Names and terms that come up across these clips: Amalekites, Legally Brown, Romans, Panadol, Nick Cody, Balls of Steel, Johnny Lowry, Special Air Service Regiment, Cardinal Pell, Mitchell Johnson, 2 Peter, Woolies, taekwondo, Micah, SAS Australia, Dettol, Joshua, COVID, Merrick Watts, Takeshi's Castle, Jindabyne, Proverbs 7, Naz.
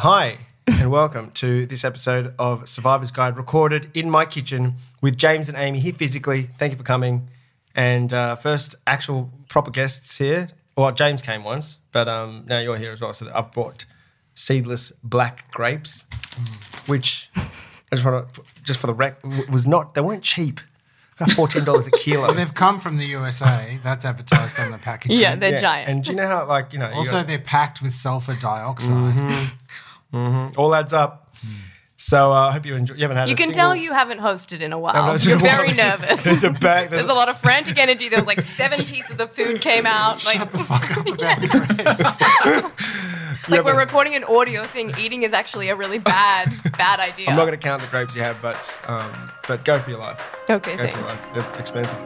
Hi, and welcome to this episode of Survivor's Guide, recorded in my kitchen with James and Amy here physically. Thank you for coming. And first actual proper guests here. Well, James came once, but now you're here as well. So I've brought seedless black grapes, which I just want to, just for the rec, they weren't cheap. $14 a kilo. Well, they've come from the USA. That's advertised on the packaging. Yeah, they're giant. And do you know how, like, you know. Also, they're packed with sulfur dioxide. Mm-hmm. Mm-hmm. All adds up. Mm. So I hope you enjoy. You haven't had. You can tell you haven't hosted in a while. You're very nervous. There's a bag. There's a lot of frantic energy. There was like 7 pieces of food came out. Shut the fuck up about the grapes. Like, we're recording an audio thing. Eating is actually a really bad idea. I'm not going to count the grapes you have, but go for your life. Okay, go thanks. For your life. They're expensive.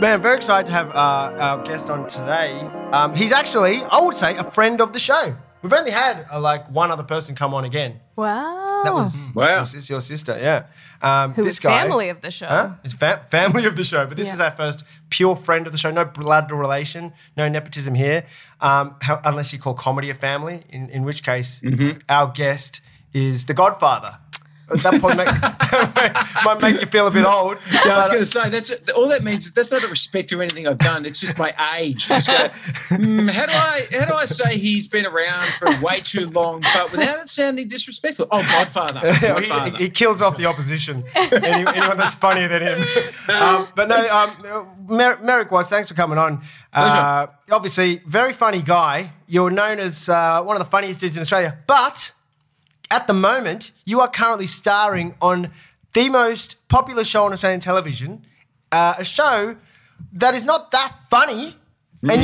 Man, I'm very excited to have our guest on today. He's actually, I would say, a friend of the show. We've only had like one other person come on again. Wow. That was your sister, yeah. Who's family of the show. Huh? It's family of the show, but this is our first pure friend of the show. No blood relation, no nepotism here, unless you call comedy a family, in which case our guest is the Godfather. That probably might make you feel a bit old. Yeah, I was going to say, that's all that means. That's not a respect to anything I've done. It's just my age. Just go, how do I say he's been around for way too long, but without it sounding disrespectful? Oh, Godfather. He kills off the opposition. Anyone that's funnier than him. But no, Merrick Watts, thanks for coming on. Obviously, very funny guy. You're known as one of the funniest dudes in Australia, but at the moment, you are currently starring on the most popular show on Australian television, a show that is not that funny, and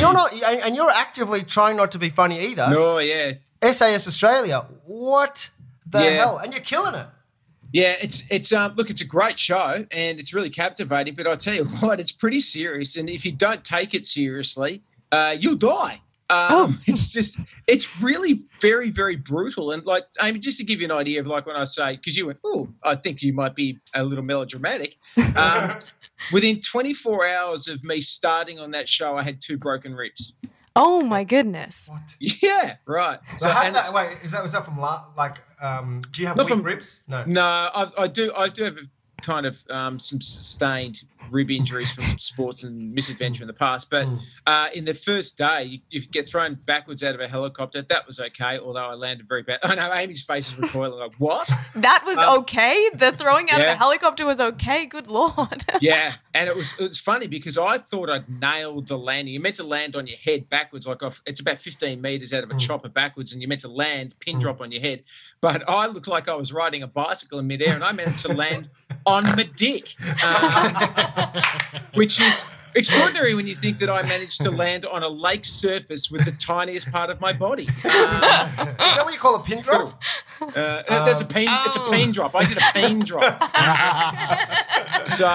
you're actively trying not to be funny either. No, yeah. SAS Australia, what the hell? And you're killing it. Yeah, it's look, it's a great show and it's really captivating. But I tell you what, it's pretty serious, and if you don't take it seriously, you'll die. It's really very, very brutal. And like, I mean, just to give you an idea of like when I say, because you went, oh, I think you might be a little melodramatic. Within 24 hours of me starting on that show, I had 2 broken ribs. Oh my goodness! What? Yeah, right. So was that from like? Do you have weak ribs? No. No, I do have kind of some sustained rib injuries from some sports and misadventure in the past. But in the first day, if you get thrown backwards out of a helicopter, that was okay, although I landed very bad. I know Amy's face is recoiling like, what? That was okay? The throwing out of a helicopter was okay? Good Lord. Yeah, and it was funny because I thought I'd nailed the landing. You're meant to land on your head backwards. Like it's about 15 metres out of a chopper backwards, and you're meant to land, pin drop on your head. But I looked like I was riding a bicycle in midair, and I managed to land on my dick, which is extraordinary when you think that I managed to land on a lake surface with the tiniest part of my body. Is that what you call a pin drop? That's a peen. Oh. It's a peen drop. I did a peen drop. So,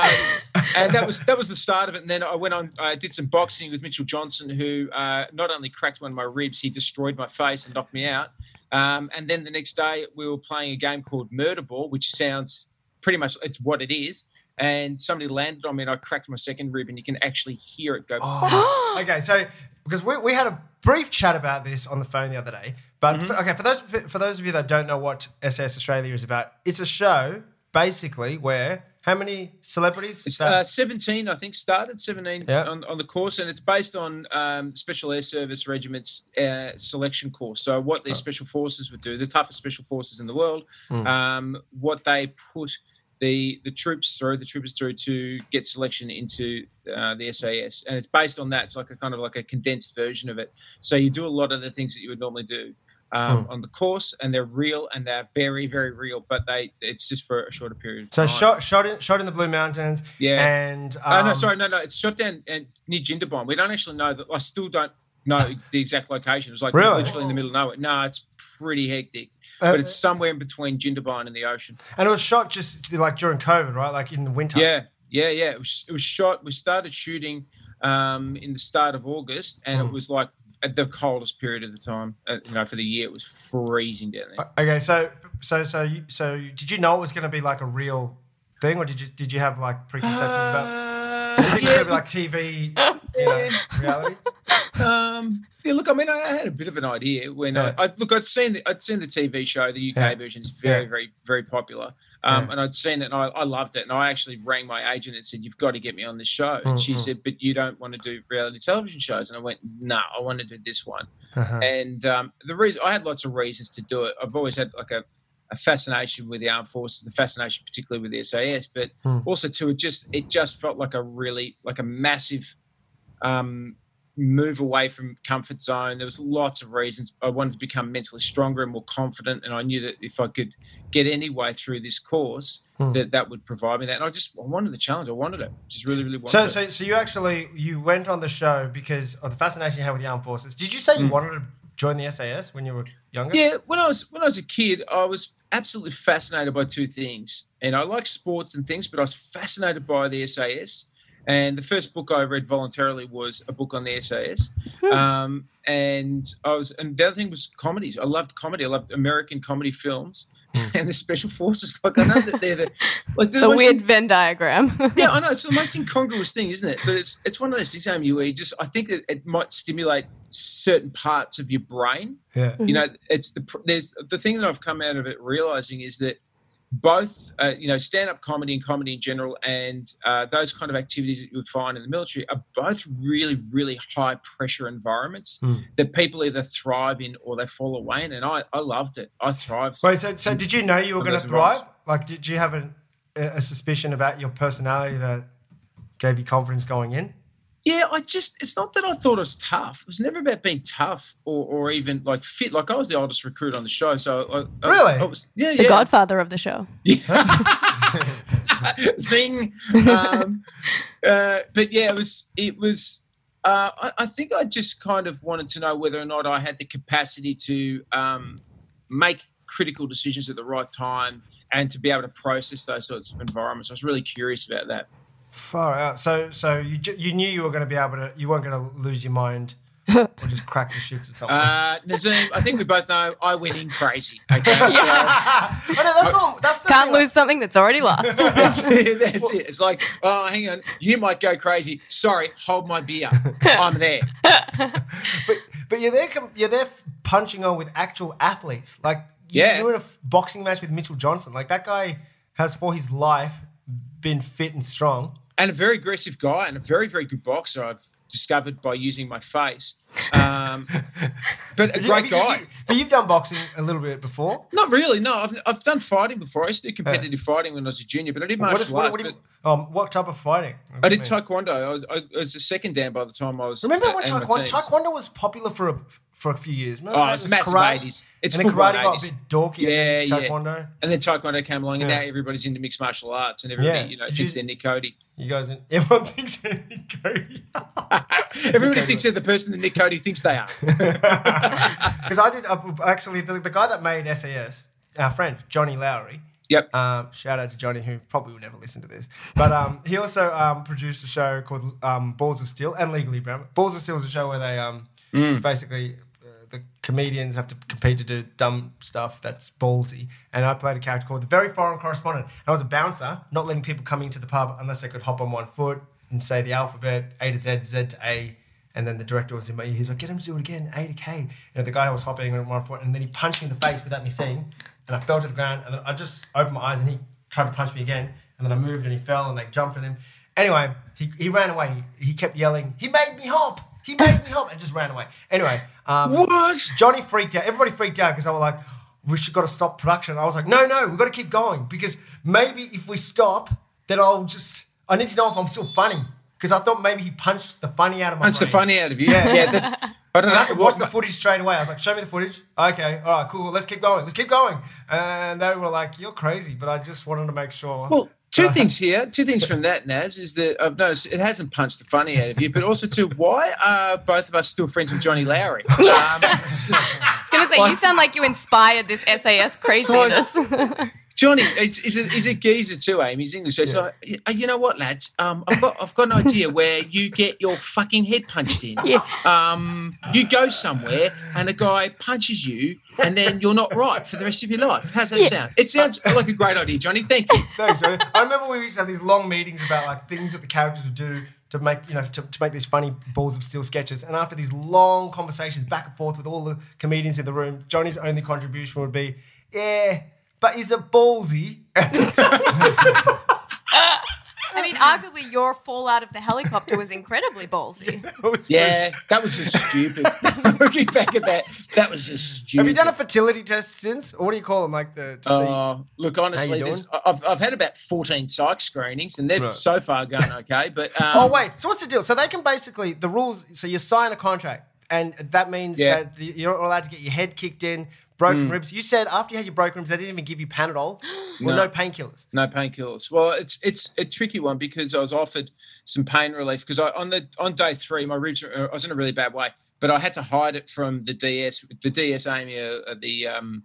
and that was the start of it. And then I went on. I did some boxing with Mitchell Johnson, who not only cracked one of my ribs, he destroyed my face and knocked me out. And then the next day, we were playing a game called Murder Ball, which sounds pretty much it's what it is. And somebody landed on me and I cracked my second rib, and you can actually hear it go. Oh. Okay, so because we had a brief chat about this on the phone the other day. But for those of you that don't know what SAS Australia is about, it's a show basically where how many celebrities? 17, I think, started 17 on the course, and it's based on Special Air Service Regiment's selection course. So what these special forces would do, the toughest special forces in the world, what they put the troopers through to get selection into the SAS, and it's based on that. It's like a kind of like a condensed version of it. So you do a lot of the things that you would normally do on the course, and they're real, and they're very, very real. But it's just for a shorter period of time. So shot in the Blue Mountains. Yeah. And it's shot down and near Jindabyne. We don't actually know that. I still don't know the exact location. It was like literally in the middle of nowhere. No, it's pretty hectic. But it's somewhere in between Jindabyne and the ocean. And it was shot just like during COVID, right? Like in the winter. Yeah. It was shot. We started shooting in the start of August, and it was like at the coldest period of the time. For the year, it was freezing down there. Okay, so did you know it was going to be like a real thing, or did you have like preconceptions about maybe like TV, reality? Look, I mean, I had a bit of an idea when I'd seen the TV show. The UK version is very, very, very popular. And I'd seen it and I loved it. And I actually rang my agent and said, "You've got to get me on this show." And she said, "But you don't want to do reality television shows." And I went, "No, I want to do this one." And the reason I had lots of reasons to do it. I've always had like a fascination with the armed forces, the fascination particularly with the SAS, but also too, it just felt like a massive move away from comfort zone. There was lots of reasons. I wanted to become mentally stronger and more confident, and I knew that if I could get any way through this course, that would provide me that. And I wanted the challenge. I wanted it. Just really, really wanted it. So you actually went on the show because of the fascination you had with the armed forces. Did you say you wanted to join the SAS when you were younger? Yeah, when I was a kid, I was absolutely fascinated by two things, and I like sports and things, but I was fascinated by the SAS. And the first book I read voluntarily was a book on the SAS. And the other thing was comedies. I loved comedy. I loved American comedy films and the special forces. Like, I know that they're it's a weird Venn diagram. Yeah, I know. It's the most incongruous thing, isn't it? But it's one of those things, Amy, where I think that it might stimulate certain parts of your brain. Yeah. You know, it's the thing that I've come out of it realizing is that both, stand-up comedy and comedy in general and those kind of activities that you would find in the military are both really, really high-pressure environments that people either thrive in or they fall away in, and I loved it. I thrived. Wait, so did you know you were going to thrive? Like, did you have a suspicion about your personality that gave you confidence going in? Yeah, it's not that I thought I was tough. It was never about being tough or even like fit. Like I was the oldest recruit on the show. So I was, the godfather of the show. Yeah. Zing. But yeah, I think I just kind of wanted to know whether or not I had the capacity to make critical decisions at the right time and to be able to process those sorts of environments. I was really curious about that. Far out. So you knew you were going to be able to. You weren't going to lose your mind or just crack the shits or something. Nazim, I think we both know I went in crazy. Okay, so, can't lose something that's already lost. That's it. It's like, oh, hang on, you might go crazy. Sorry, hold my beer. I'm there. But you're there punching on with actual athletes. Like you were in a boxing match with Mitchell Johnson. Like that guy has for his life been fit and strong. And a very aggressive guy and a very, very good boxer, I've discovered by using my face. But a great guy. But you've done boxing a little bit before? Not really, no. I've done fighting before. I used to do competitive fighting when I was a junior, but I did martial arts. What type of fighting? I did taekwondo. I was a second dan by the time I was... Remember when taekwondo was popular for a few years? Remember it was massive karate, 80s. And then karate got a bit dorky and then taekwondo. Yeah. And then taekwondo came along and now everybody's into mixed martial arts and everybody, thinks they're Nick Cody. You guys, everyone thinks they're Nick Cody. Everybody thinks they're the person that Nick Cody thinks they are. Because the guy that made SAS, our friend, Johnny Lowry. Yep. Shout out to Johnny, who probably will never listen to this. But he also produced a show called Balls of Steel and Legally Brown. Balls of Steel is a show where they basically the comedians have to compete to do dumb stuff that's ballsy. And I played a character called the Very Foreign Correspondent. And I was a bouncer, not letting people come into the pub unless they could hop on one foot and say the alphabet, A to Z, Z to A. And then the director was in my ear. He's like, "Get him to do it again, A to K." And the guy was hopping on one foot, and then he punched me in the face without me seeing. And I fell to the ground, and then I just opened my eyes, and he tried to punch me again. And then I moved, and he fell, and they jumped at him. Anyway, he ran away. He kept yelling, "He made me hop! He made me hop!" and just ran away. Anyway, what? Johnny freaked out. Everybody freaked out because they were like, "We should got to stop production." I was like, "No, we've got to keep going because maybe if we stop, then I need to know if I'm still funny." Because I thought maybe he punched the funny out of my brain. Punched the funny out of you? Yeah. I had to watch the footage straight away. I was like, "Show me the footage." Okay, all right, cool. Let's keep going. And they were like, "You're crazy," but I just wanted to make sure. Well, two things from that, Naz, is that I've noticed it hasn't punched the funny out of you, but also too, why are both of us still friends with Johnny Lowry? I was going to say, you sound like you inspired this SAS craziness. Johnny, he's a geezer too, Amy. He's English. So it's like, you know what, lads? I've got an idea where you get your fucking head punched in. Yeah. You go somewhere and a guy punches you, and then you're not right for the rest of your life. How's that sound? It sounds like a great idea, Johnny. Thank you. Thanks, Johnny. I remember we used to have these long meetings about like things that the characters would do to make, you know, to make these funny Balls of Steel sketches. And after these long conversations back and forth with all the comedians in the room, Johnny's only contribution would be, yeah, but he's a ballsy. I mean, arguably your fall out of the helicopter was incredibly ballsy. That was just stupid. Looking back at that was just stupid. Have you done a fertility test since? Or what do you call them? Like the look, honestly, I've had about 14 psych screenings, and they've so far gone okay. But so what's the deal? So they can basically the rules. So you sign a contract, and that means that you're not allowed to get your head kicked in. Broken ribs. You said after you had your broken ribs, they didn't even give you Panadol or no painkillers. No painkillers. Well, it's a tricky one because I was offered some pain relief because on day 3, my ribs, I was in a really bad way, but I had to hide it from the DS. The DS, Amy, the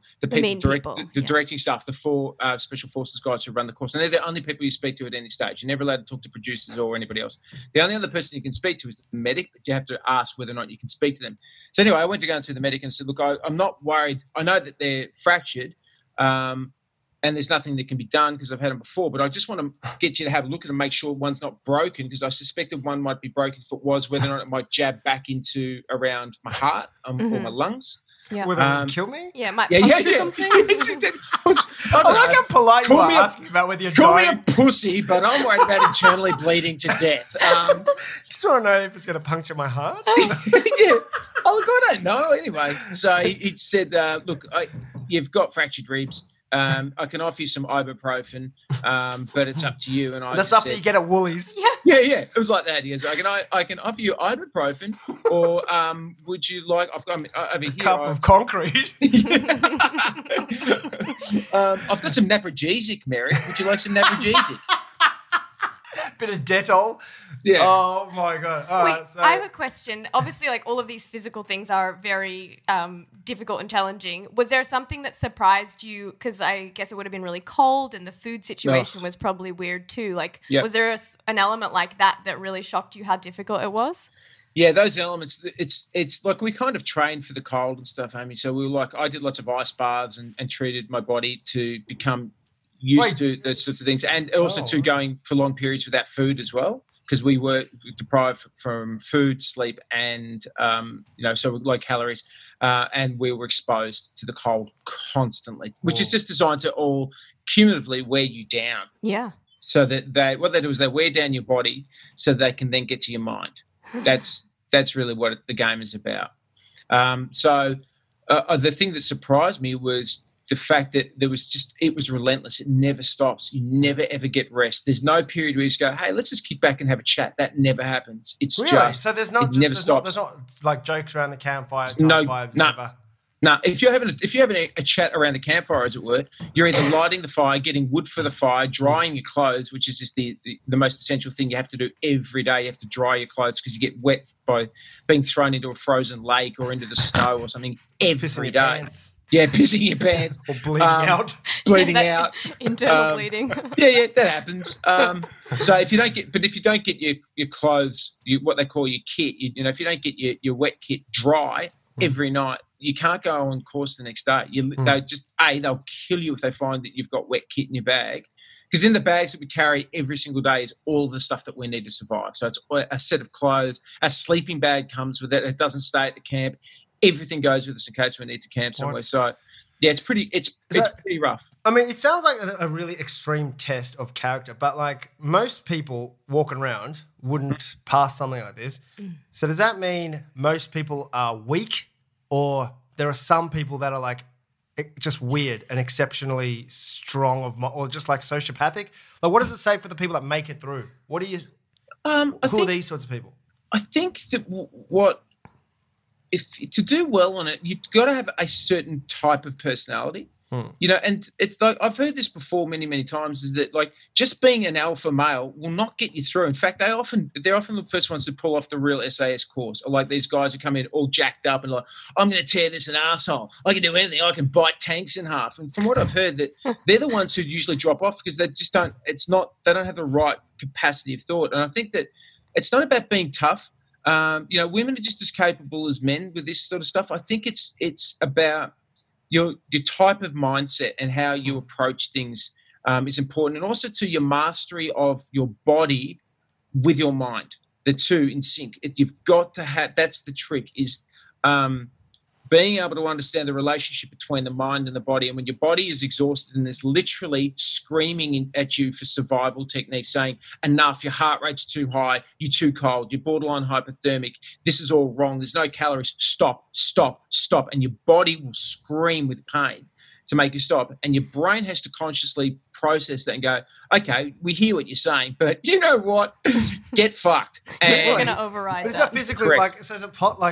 directing staff, the 4 special forces guys who run the course, and they're the only people you speak to at any stage. You're never allowed to talk to producers or anybody else. The only other person you can speak to is the medic, but you have to ask whether or not you can speak to them. So anyway, I went to go and see the medic and said, look, I'm not worried. I know that they're fractured, and there's nothing that can be done because I've had them before, but I just want to get you to have a look at them and make sure one's not broken because I suspected one might be broken if it was, whether or not it might jab back into around my heart or my lungs. Yeah. Will they kill me? Yeah, it might be something. I like how polite you are asking about whether you're dying. Call me a pussy, but I'm worried about internally bleeding to death. Just want to know if it's going to puncture my heart. Oh, look, I don't know. Anyway, so he said, look, you've got fractured ribs. I can offer you some ibuprofen, but it's up to you. And I that's up that you get at Woolies. Yeah. It was like that. He goes, I can offer you ibuprofen, or would you like? I've got over here. A cup of concrete. I've got some naprogesic, Merrick. Would you like some naprogesic? Bit of Dettol. Yeah. Oh my god. Wait, I have a question. Obviously, like all of these physical things are very difficult and challenging. Was there something that surprised you? Because I guess it would have been really cold, and the food situation was probably weird too. Like, was there an element like that really shocked you? How difficult it was? Yeah, those elements. It's like we kind of trained for the cold and stuff, Amy. So we were like, I did lots of ice baths and treated my body to become used to those sorts of things, and also to going for long periods without food as well, because we were deprived from food, sleep, and so low calories, and we were exposed to the cold constantly, which is just designed to all cumulatively wear you down. Yeah. So that what they do is they wear down your body, so they can then get to your mind. That's really what the game is about. So the thing that surprised me was the fact that it was relentless. It never stops. You never, ever get rest. There's no period where you just go, hey, let's just kick back and have a chat. That never happens. It's really? Just, so there's not, it just, never there's stops. Not, there's not like jokes around the campfire. No, if you're having a chat around the campfire, as it were, you're either lighting the fire, getting wood for the fire, drying your clothes, which is just the most essential thing you have to do every day. You have to dry your clothes because you get wet by being thrown into a frozen lake or into the snow or something every day. Yeah, pissing your pants. Or bleeding out. Bleeding out. Internal bleeding. Yeah, that happens. So if you don't get your clothes, what they call your kit, if you don't get your wet kit dry every night, you can't go on course the next day. They'll kill you if they find that you've got wet kit in your bag. Because in the bags that we carry every single day is all the stuff that we need to survive. So it's a set of clothes. A sleeping bag comes with it. It doesn't stay at the camp. Everything goes with us in case we need to camp somewhere. What? So, yeah, it's pretty rough. I mean, it sounds like a really extreme test of character, but, like, most people walking around wouldn't pass something like this. So does that mean most people are weak, or there are some people that are, like, just weird and exceptionally strong or just, like, sociopathic? Like, what does it say for the people that make it through? Who are these sorts of people? I think that if to do well on it, you've got to have a certain type of personality. You know, and it's like I've heard this before many times, is that like just being an alpha male will not get you through. In fact, they're often the first ones to pull off the real SAS course. Or like these guys who come in all jacked up and like, I'm going to tear this an asshole. I can do anything. I can bite tanks in half. And from what I've heard, that they're the ones who usually drop off because they don't have the right capacity of thought. And I think that it's not about being tough. You know, women are just as capable as men with this sort of stuff. I think it's about your type of mindset and how you approach things is important, and also to your mastery of your body with your mind, the two in sync. You've got to have, that's the trick, is being able to understand the relationship between the mind and the body. And when your body is exhausted and is literally screaming at you for survival techniques, saying, enough, your heart rate's too high, you're too cold, you're borderline hypothermic, this is all wrong, there's no calories, stop. And your body will scream with pain to make you stop. And your brain has to consciously process that and go, okay, we hear what you're saying, but you know what? Get fucked. And we're going to override that. Is that physically correct? Like, so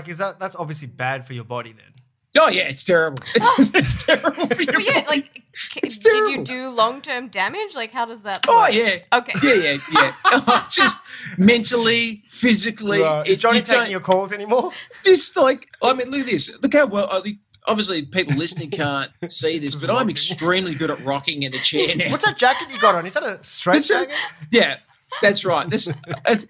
is it that's obviously bad for your body then? Oh yeah, it's terrible. It's terrible for your body. Like, did you do long-term damage? Like, how does that work? Oh yeah. Okay. Yeah. Just mentally, physically. Right. Is Johnny taking your calls anymore? Just like, I mean, look at this. Look how well obviously, people listening can't see this, but I'm extremely good at rocking in a chair now. What's that jacket you got on? Is that a straight jacket? Yeah, that's right. Hang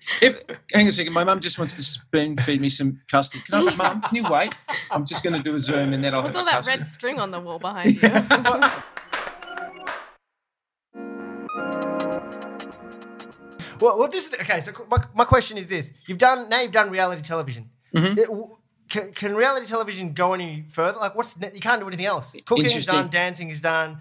on a second. My mum just wants to spoon feed me some custard. Can I, Mum? Can you wait? I'm just going to do a zoom and then I'll have all that custard. Red string on the wall behind you? Well, this is okay. So my question is this: You've done reality television. Mm-hmm. Can reality television go any further? Like, you can't do anything else. Cooking is done, dancing is done,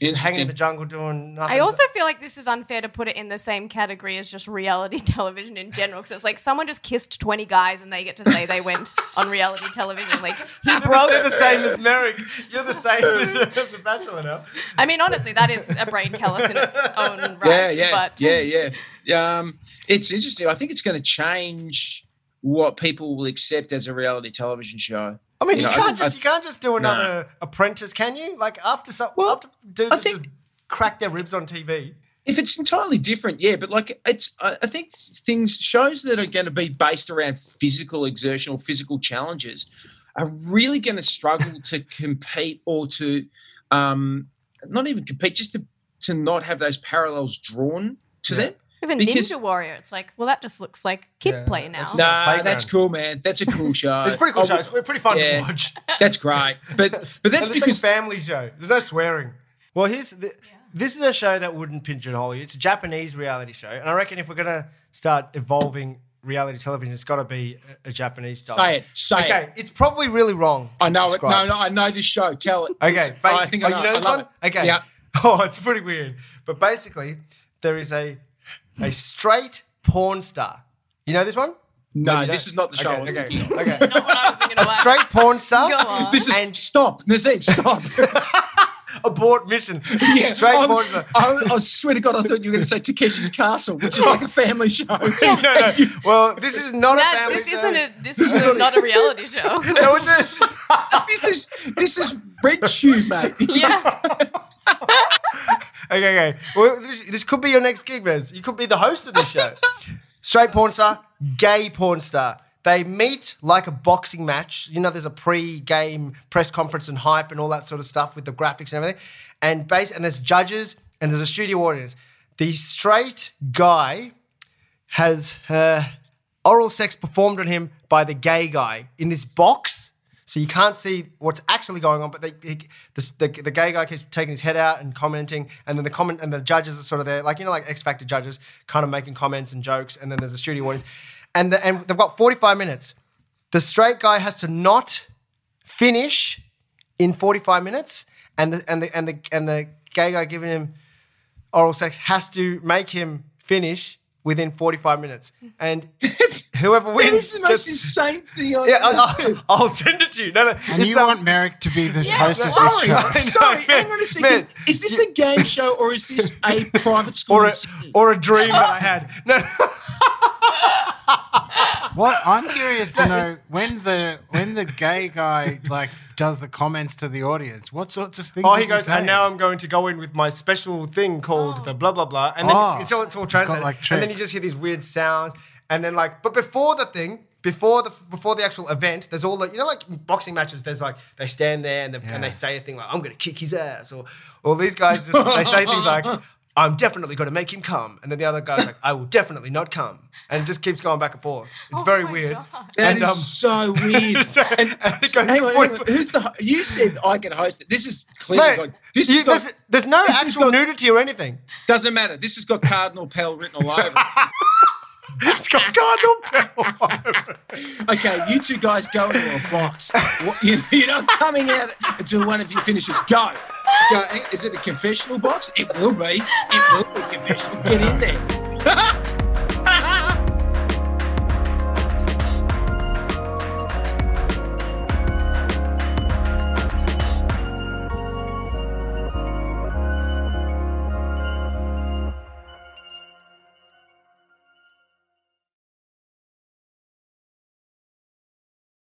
hanging in the jungle doing nothing. I also feel like this is unfair to put it in the same category as just reality television in general, because it's like someone just kissed 20 guys and they get to say they went on reality television. Like, they're the same as Merrick. You're the same as The Bachelor now. I mean, honestly, that is a brain callus in its own right. Yeah. It's interesting. I think it's going to change what people will accept as a reality television show. I mean, you can't just do another Apprentice, can you? Like after dudes just crack their ribs on TV. If it's entirely different, yeah. But like, I think shows that are going to be based around physical exertion or physical challenges are really going to struggle to compete, or to not even compete, just to not have those parallels drawn to them. Even Ninja Warrior, it's like, well, that just looks like kid play now. No, that's cool, man. That's a cool show. It's a pretty cool show. We're pretty fun to watch. That's great. But that's because it's a family show. There's no swearing. Well, this is a show that wouldn't pigeonhole you. It's a Japanese reality show, and I reckon if we're gonna start evolving reality television, it's got to be a Japanese style. Say it. Okay, it's probably really wrong. I know it. No, I know this show. Tell it. Okay, I think I know. You know this one? Okay. Yeah. Oh, it's pretty weird. But basically, there is a straight porn star. You know this one? No, this is not the show. Okay. Not what I was thinking about. A straight porn star. Go on. Stop. Nazim, stop. Abort mission. Yeah, straight porn star. I swear to God, I thought you were going to say Takeshi's Castle, which is like a family show. No. Well, this is not a family show. This is not a reality show. This is Red Shoe, mate. Yeah. Okay. Well, this could be your next gig, man. You could be the host of this show. Straight porn star, gay porn star. They meet like a boxing match. You know, there's a pre-game press conference and hype and all that sort of stuff with the graphics and everything. And there's judges and there's a studio audience. The straight guy has oral sex performed on him by the gay guy in this box. So you can't see what's actually going on, but the gay guy keeps taking his head out and commenting, and then the judges are sort of there, like, you know, like X Factor judges, kind of making comments and jokes, and then there's a studio audience, and they've got 45 minutes. The straight guy has to not finish in 45 minutes, and the gay guy giving him oral sex has to make him finish within 45 minutes. And whoever wins... That is the most insane thing I've ever. I'll send it to you. No. And you want Merrick to be the host of this show. Sorry, hang on a second. Man, is this a game show or is this a private school? Or a dream that I had. No. What I'm curious to know, when the gay guy like does the comments to the audience, what sorts of things? Oh, he goes, and now I'm going to go in with my special thing called the blah blah blah, and then it's all translated, got, like, and then you just hear these weird sounds, and then like, but before the thing. Before the actual event, there's all the, you know, like boxing matches, there's like they stand there and, and they say a thing like, I'm going to kick his ass, or all these guys just they say things like, I'm definitely going to make him come, and then the other guy's like, I will definitely not come, and it just keeps going back and forth. It's very weird. God. That is so weird. You said I can host it. This is clearly like there's no actual nudity or anything. Doesn't matter. This has got Cardinal Pell written all over it. It's got Cardinal Pell. Okay, you two guys go into a box. You're not coming out until one of you finishes. Go. Is it a confessional box? It will be. It will be confessional. Get in there.